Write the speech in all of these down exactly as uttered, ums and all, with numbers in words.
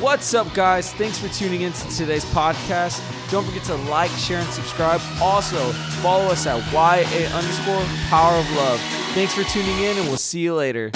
What's up, guys? Thanks for tuning in to today's podcast. Don't forget to like, share, and subscribe. Also, follow us at Y A underscore power of love. Thanks for tuning in, and we'll see you later.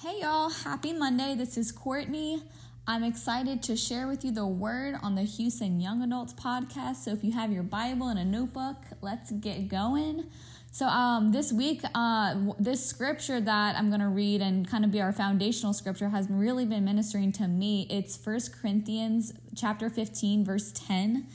Hey, y'all. Happy Monday. This is Courtney. I'm excited to share with you the word on the Houston Young Adults Podcast. So if you have your Bible and a notebook, let's get going. So um, this week, uh, this scripture that I'm going to read and kind of be our foundational scripture has really been ministering to me. It's First Corinthians chapter fifteen, verse ten.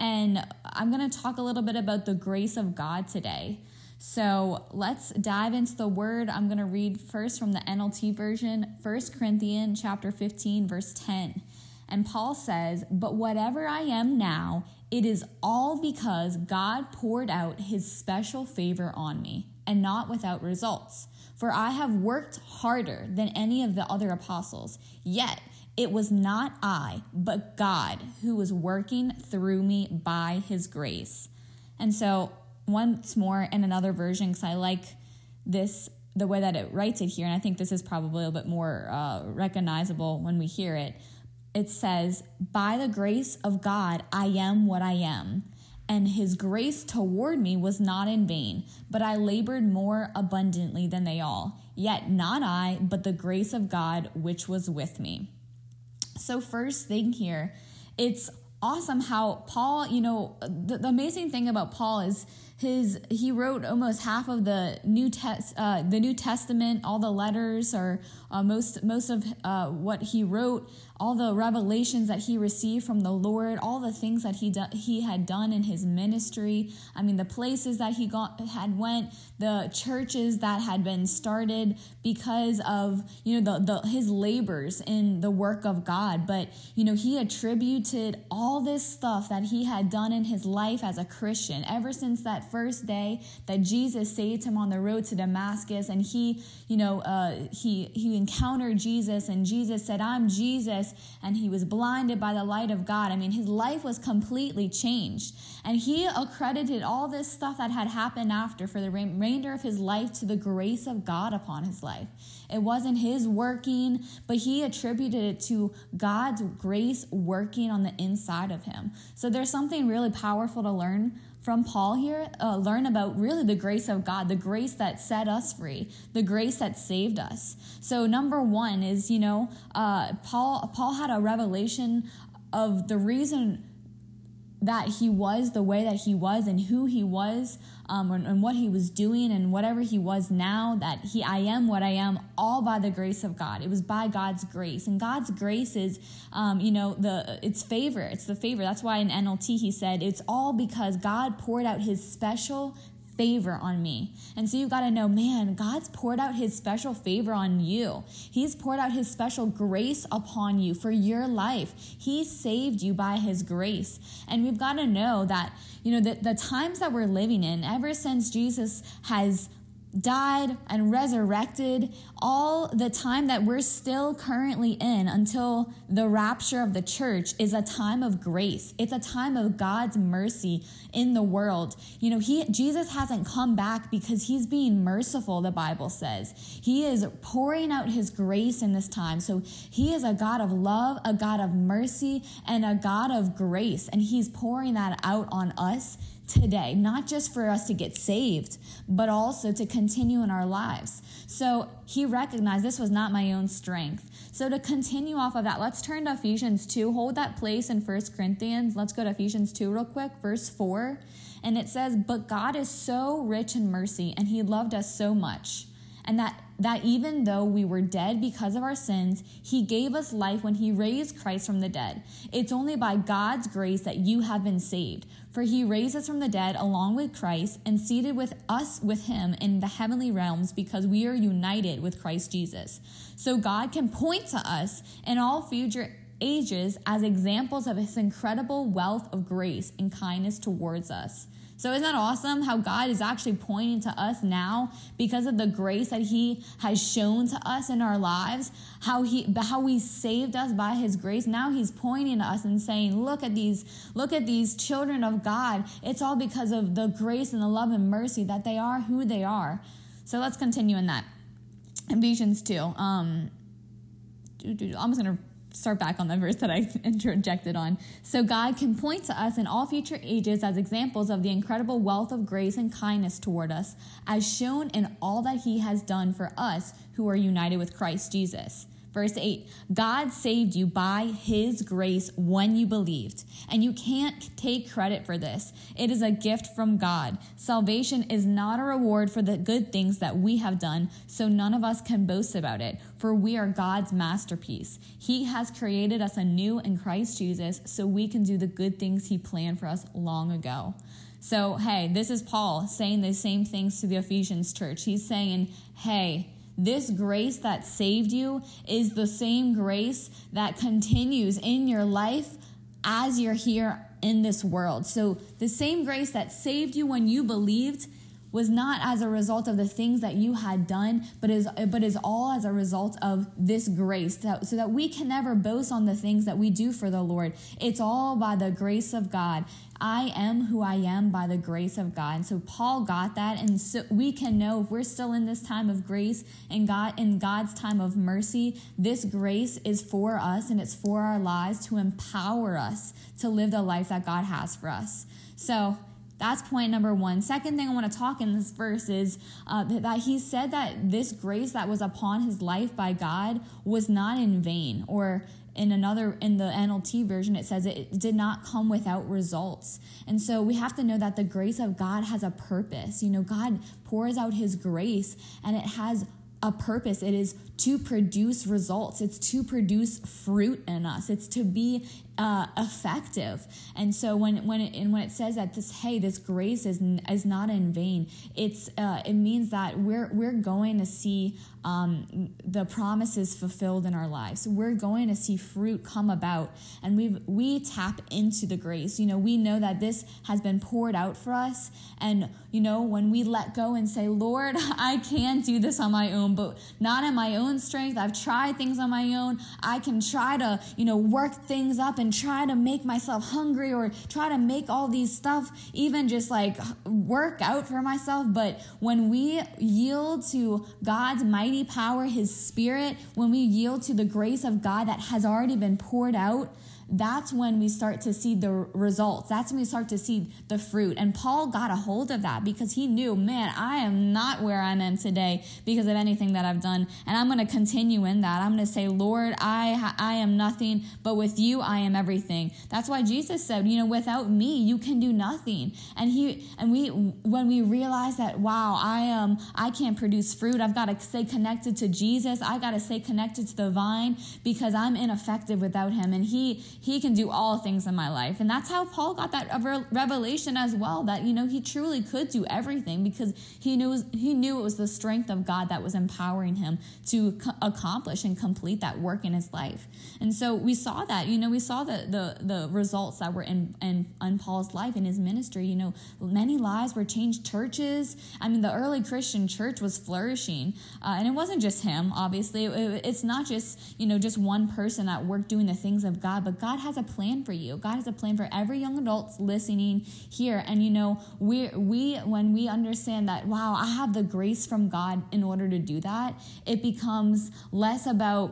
And I'm going to talk a little bit about the grace of God today. So let's dive into the word. I'm going to read first from the N L T version, First Corinthians chapter fifteen, verse ten. And Paul says, "But whatever I am now, it is all because God poured out his special favor on me, and not without results. For I have worked harder than any of the other apostles. Yet it was not I, but God who was working through me by his grace." And so once more in another version, because I like this, the way that it writes it here, and I think this is probably a bit more uh, recognizable when we hear it. It says, "By the grace of God, I am what I am, and his grace toward me was not in vain, but I labored more abundantly than they all. Yet not I, but the grace of God which was with me." So first thing here, it's awesome how Paul, you know, the, the amazing thing about Paul is his he wrote almost half of the New Test, uh, the New Testament, all the letters, or uh, most most of uh, what he wrote, all the revelations that he received from the Lord, all the things that he do, he had done in his ministry. I mean, the places that he got had went, the churches that had been started because of you know the, the his labors in the work of God. But you know, he attributed all this stuff that he had done in his life as a Christian ever since that first day that Jesus saved him on the road to Damascus, and he, you know, uh, he he encountered Jesus, and Jesus said, "I'm Jesus," and he was blinded by the light of God. I mean, his life was completely changed, and he accredited all this stuff that had happened after for the remainder of his life to the grace of God upon his life. It wasn't his working, but he attributed it to God's grace working on the inside of him. So there's something really powerful to learn from Paul here, uh, learn about really the grace of God, the grace that set us free, the grace that saved us. So number one is, you know, uh, Paul, Paul had a revelation of the reason that he was the way that he was and who he was, um, and, and what he was doing and whatever he was now, that he, I am what I am, all by the grace of God. It was by God's grace, and God's grace is, um, you know, the, it's favor. It's the favor. That's why in N L T, he said, it's all because God poured out his special favor on me. And so you've got to know, man, God's poured out his special favor on you. He's poured out his special grace upon you for your life. He saved you by his grace. And we've got to know that, you know, the, the times that we're living in, ever since Jesus has died and resurrected, all the time that we're still currently in until the rapture of the church is a time of grace. It's a time of God's mercy in the world. You know, he Jesus hasn't come back because he's being merciful, the Bible says. He is pouring out his grace in this time. So he is a God of love, a God of mercy, and a God of grace. And he's pouring that out on us today, not just for us to get saved, but also to continue in our lives. So he recognized this was not my own strength. So to continue off of that, let's turn to Ephesians two. Hold that place in First Corinthians. Let's go to Ephesians two real quick, verse four. And it says, "But God is so rich in mercy, and he loved us so much, and that that even though we were dead because of our sins, he gave us life when he raised Christ from the dead. It's only by God's grace that you have been saved. For he raised us from the dead along with Christ and seated with us with him in the heavenly realms because we are united with Christ Jesus. So God can point to us in all future ages as examples of his incredible wealth of grace and kindness towards us. So isn't that awesome how God is actually pointing to us now because of the grace that he has shown to us in our lives, how he how he saved us by his grace. Now he's pointing to us and saying, look at these, look at these children of God. It's all because of the grace and the love and mercy that they are who they are. So let's continue in that. Ephesians two. Um, I'm just going to start back on the verse that I interjected on. So God can point to us in all future ages as examples of the incredible wealth of grace and kindness toward us, as shown in all that he has done for us who are united with Christ Jesus. Verse eight, God saved you by his grace when you believed, and you can't take credit for this. It is a gift from God. Salvation is not a reward for the good things that we have done, so none of us can boast about it, for we are God's masterpiece. He has created us anew in Christ Jesus, so we can do the good things he planned for us long ago. So, hey, this is Paul saying the same things to the Ephesians church. He's saying, hey, this grace that saved you is the same grace that continues in your life as you're here in this world. So the same grace that saved you when you believed was not as a result of the things that you had done, but is but is all as a result of this grace, so, so that we can never boast on the things that we do for the Lord. It's all by the grace of God. I am who I am by the grace of God. And so Paul got that, and so we can know if we're still in this time of grace and God in God's time of mercy, this grace is for us and it's for our lives to empower us to live the life that God has for us. So that's point number one. Second thing I want to talk in this verse is uh, that he said that this grace that was upon his life by God was not in vain, or in another, in the N L T version, it says it did not come without results. And so we have to know that the grace of God has a purpose. You know, God pours out his grace and it has a purpose. It is to produce results. It's to produce fruit in us. It's to be uh, effective. And so when when it, and when it says that this, hey, this grace is is not in vain, it's uh, it means that we're we're going to see um, the promises fulfilled in our lives. We're going to see fruit come about, and we we tap into the grace. You know, we know that this has been poured out for us, and you know, when we let go and say, Lord, I can't do this on my own, but not in my own strength. I've tried things on my own. I can try to, you know, work things up and try to make myself hungry or try to make all these stuff, even just like work out for myself. But when we yield to God's mighty power, his spirit, when we yield to the grace of God that has already been poured out, that's when we start to see the results. That's when we start to see the fruit. And Paul got a hold of that because he knew, man, I am not where I am today because of anything that I've done. And I'm going to continue in that. I'm going to say, Lord, I I am nothing, but with you, I am everything. That's why Jesus said, you know, without me, you can do nothing. And he and we, when we realize that, wow, I am, I can't produce fruit. I've got to stay connected to Jesus. I got to stay connected to the vine because I'm ineffective without him. And he He can do all things in my life. And that's how Paul got that revelation as well, that, you know, he truly could do everything because he knew he knew it was the strength of God that was empowering him to accomplish and complete that work in his life. And so we saw that, you know, we saw the the, the results that were in, in, in Paul's life, in his ministry. You know, many lives were changed, churches. I mean, the early Christian church was flourishing. Uh, and it wasn't just him, obviously. It, it's not just, you know, just one person at work doing the things of God, but God God has a plan for you. God has a plan for every young adult listening here. And, you know, we we when we understand that, wow, I have the grace from God in order to do that, it becomes less about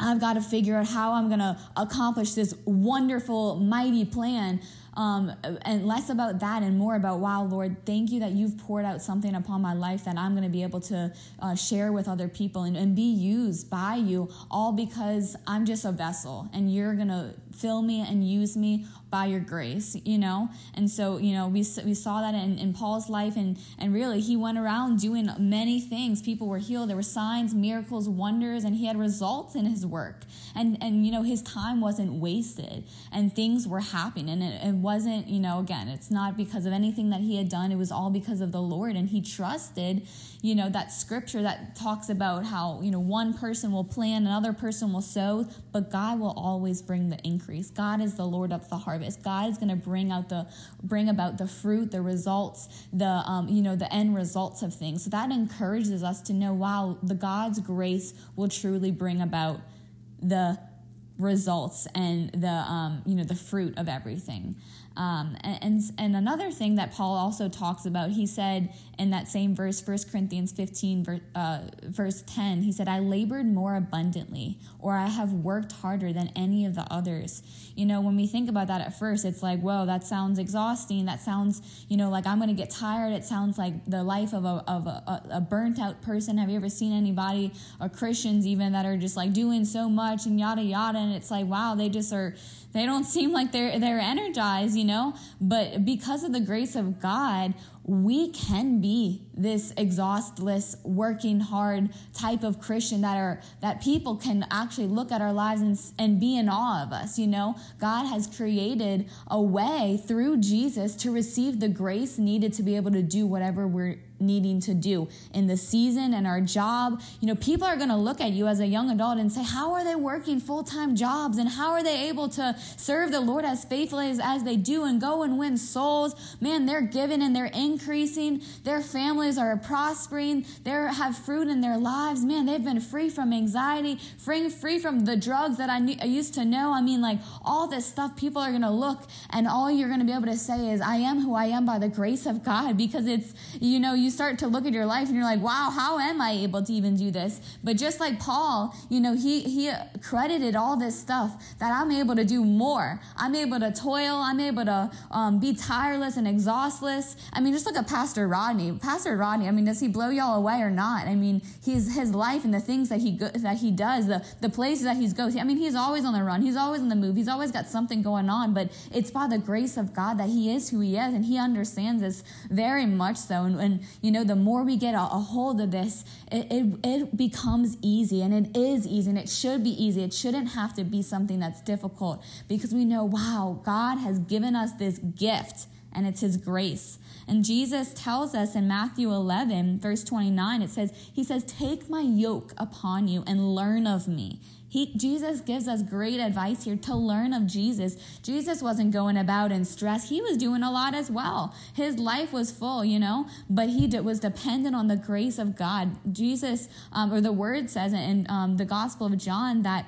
I've got to figure out how I'm going to accomplish this wonderful, mighty plan. Um, and less about that and more about, wow, Lord, thank you that you've poured out something upon my life that I'm going to be able to uh, share with other people and, and be used by you, all because I'm just a vessel and you're going to fill me and use me by your grace, you know? And so, you know, we we saw that in, in Paul's life, and, and really he went around doing many things. People were healed. There were signs, miracles, wonders, and he had results in his work. And, and you know, his time wasn't wasted and things were happening, and it, it wasn't, you know, again, it's not because of anything that he had done. It was all because of the Lord. And he trusted, you know, that scripture that talks about how, you know, one person will plant, another person will sow, but God will always bring the increase. increase. God is the Lord of the harvest. God is going to bring out the, bring about the fruit, the results, the, um, you know, the end results of things. So that encourages us to know, wow, the God's grace will truly bring about the results and the, um, you know, the fruit of everything. Um, and, and and another thing that Paul also talks about, he said in that same verse, First Corinthians fifteen, uh, verse ten, he said, I labored more abundantly, or I have worked harder than any of the others. You know, when we think about that at first, it's like, whoa, that sounds exhausting. That sounds, you know, like I'm going to get tired. It sounds like the life of a, of a, a burnt out person. Have you ever seen anybody, or Christians even, that are just like doing so much and yada, yada. And it's like, wow, they just are, they don't seem like they're, they're energized, you know, but because of the grace of God, we can be this exhaustless, working hard type of Christian that are that people can actually look at our lives and, and be in awe of us. You know, God has created a way through Jesus to receive the grace needed to be able to do whatever we're needing to do in the season and our job. You know, people are going to look at you as a young adult and say, how are they working full-time jobs? And how are they able to serve the Lord as faithfully as, as they do and go and win souls? Man, they're giving and they're increasing. Their families are prospering. They have fruit in their lives. Man, they've been free from anxiety, free, free from the drugs that I, knew, I used to know. I mean, like all this stuff, people are going to look and all you're going to be able to say is, I am who I am by the grace of God, because it's, you know, you You start to look at your life and you're like, wow, how am I able to even do this? But just like Paul, you know, he he credited all this stuff that I'm able to do more. I'm able to toil. I'm able to um, be tireless and exhaustless. I mean, just look at Pastor Rodney. Pastor Rodney, I mean, does he blow y'all away or not? I mean, his his life and the things that he go, that he does, the, the places that he's goes. I mean, he's always on the run. He's always on the move. He's always got something going on. But it's by the grace of God that he is who he is, and he understands this very much so. And, and you know, the more we get a, a hold of this, it, it it becomes easy, and it is easy, and it should be easy. It shouldn't have to be something that's difficult, because we know, wow, God has given us this gift, and it's his grace. And Jesus tells us in Matthew eleven, verse twenty-nine, it says, he says, take my yoke upon you and learn of me. He, Jesus gives us great advice here to learn of Jesus. Jesus wasn't going about in stress. He was doing a lot as well. His life was full, you know, but he did, was dependent on the grace of God. Jesus, um, or the word says in um, the Gospel of John that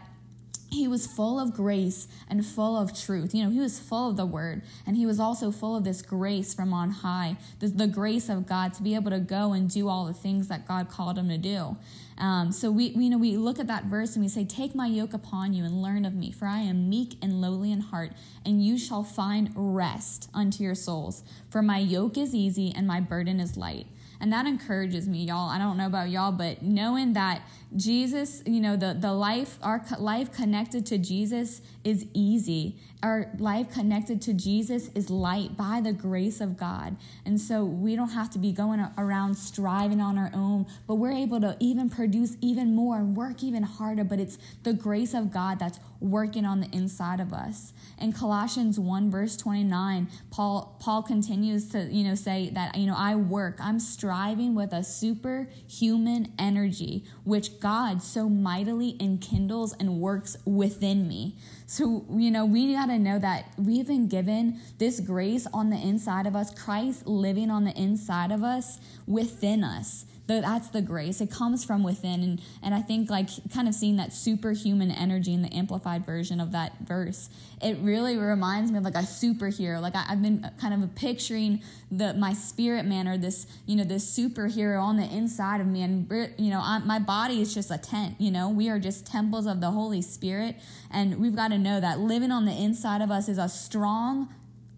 he was full of grace and full of truth. You know, he was full of the word, and he was also full of this grace from on high, the, the grace of God to be able to go and do all the things that God called him to do. Um, so we, we, you know, we look at that verse and we say, take my yoke upon you and learn of me, for I am meek and lowly in heart, and you shall find rest unto your souls. For my yoke is easy and my burden is light. And that encourages me, y'all. I don't know about y'all, but knowing that Jesus, you know, the, the life, our life connected to Jesus is easy. Our life connected to Jesus is light by the grace of God. And so we don't have to be going around striving on our own, but we're able to even produce even more and work even harder. But it's the grace of God that's working on the inside of us. In Colossians one, verse twenty-nine, Paul, Paul continues to, you know, say that, you know, I work, I'm striving with a superhuman energy, which God so mightily enkindles and works within me. So, you know, we got to know that we've been given this grace on the inside of us, Christ living on the inside of us, within us. That's the grace. It comes from within. And, and I think like kind of seeing that superhuman energy in the amplified version of that verse, it really reminds me of like a superhero. Like I, I've been kind of picturing the my spirit man, or this, you know, this superhero on the inside of me. And, you know, I, my body is just a tent. You know, we are just temples of the Holy Spirit. And we've got to know that living on the inside of us is a strong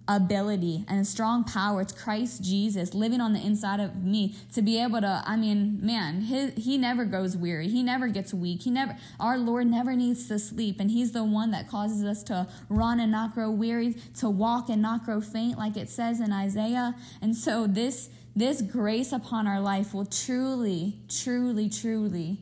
ability and a strong power. It's Christ Jesus living on the inside of me to be able to, I mean, man, his, he never goes weary. He never gets weak. He never, our Lord never needs to sleep. And he's the one that causes us to run and not grow weary, to walk and not grow faint, like it says in Isaiah. And so this, this grace upon our life will truly, truly, truly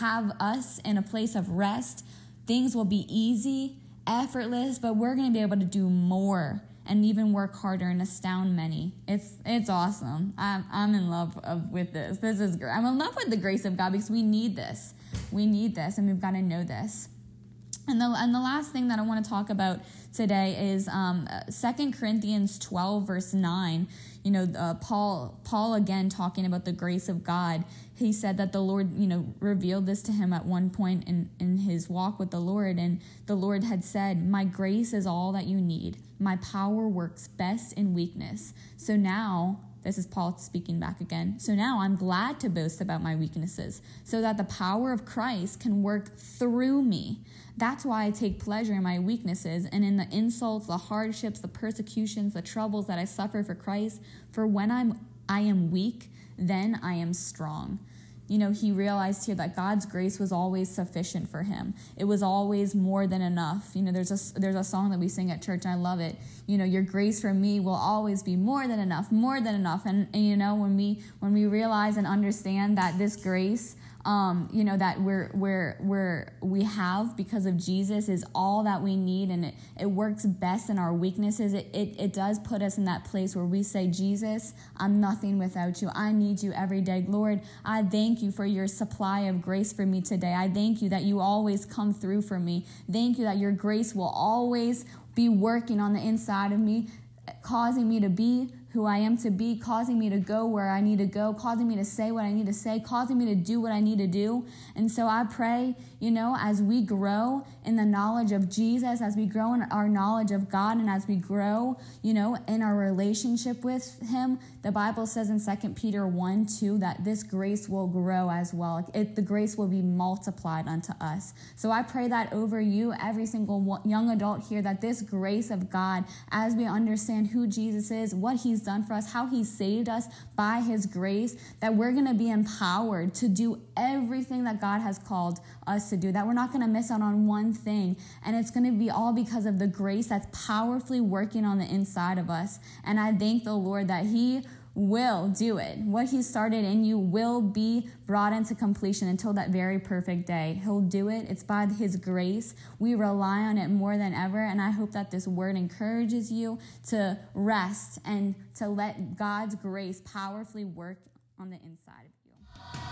have us in a place of rest. Things will be easy, effortless, but we're going to be able to do more and even work harder and astound many. It's it's awesome. I'm, I'm in love of, with this. This is great. I'm in love with the grace of God, because we need this. We need this, and we've got to know this. And the, and the last thing that I want to talk about today is um, Second Corinthians twelve, verse nine. You know, uh, Paul, Paul again talking about the grace of God. He said that the Lord, you know, revealed this to him at one point in, in his walk with the Lord. And the Lord had said, "My grace is all that you need. My power works best in weakness. So now," this is Paul speaking back again, "so now I'm glad to boast about my weaknesses so that the power of Christ can work through me. That's why I take pleasure in my weaknesses and in the insults, the hardships, the persecutions, the troubles that I suffer for Christ. For when I'm, I am weak, then I am strong." You know, he realized here that God's grace was always sufficient for him. It was always more than enough. You know, there's a, there's a song that we sing at church, and I love it. You know, your grace for me will always be more than enough, more than enough. And, and you know, when we when we realize and understand that this grace, um, you know, that we're we're we're we have because of Jesus is all that we need, and it, it works best in our weaknesses. It, it it does put us in that place where we say, "Jesus, I'm nothing without you. I need you every day. Lord, I thank you for your supply of grace for me today. I thank you that you always come through for me. Thank you that your grace will always be working on the inside of me, causing me to be who I am to be, causing me to go where I need to go, causing me to say what I need to say, causing me to do what I need to do." And so I pray, you know, as we grow in the knowledge of Jesus, as we grow in our knowledge of God, and as we grow, you know, in our relationship with him, the Bible says in Second Peter one, two, that this grace will grow as well. It, the grace will be multiplied unto us. So I pray that over you, every single young adult here, that this grace of God, as we understand who Jesus is, what he's done for us, how he saved us by his grace, that we're going to be empowered to do everything that God has called us to do, that we're not going to miss out on one thing. And it's going to be all because of the grace that's powerfully working on the inside of us. And I thank the Lord that he will do it. What he started in you will be brought into completion until that very perfect day. He'll do it. It's by his grace. We rely on it more than ever. And I hope that this word encourages you to rest and to let God's grace powerfully work on the inside of you.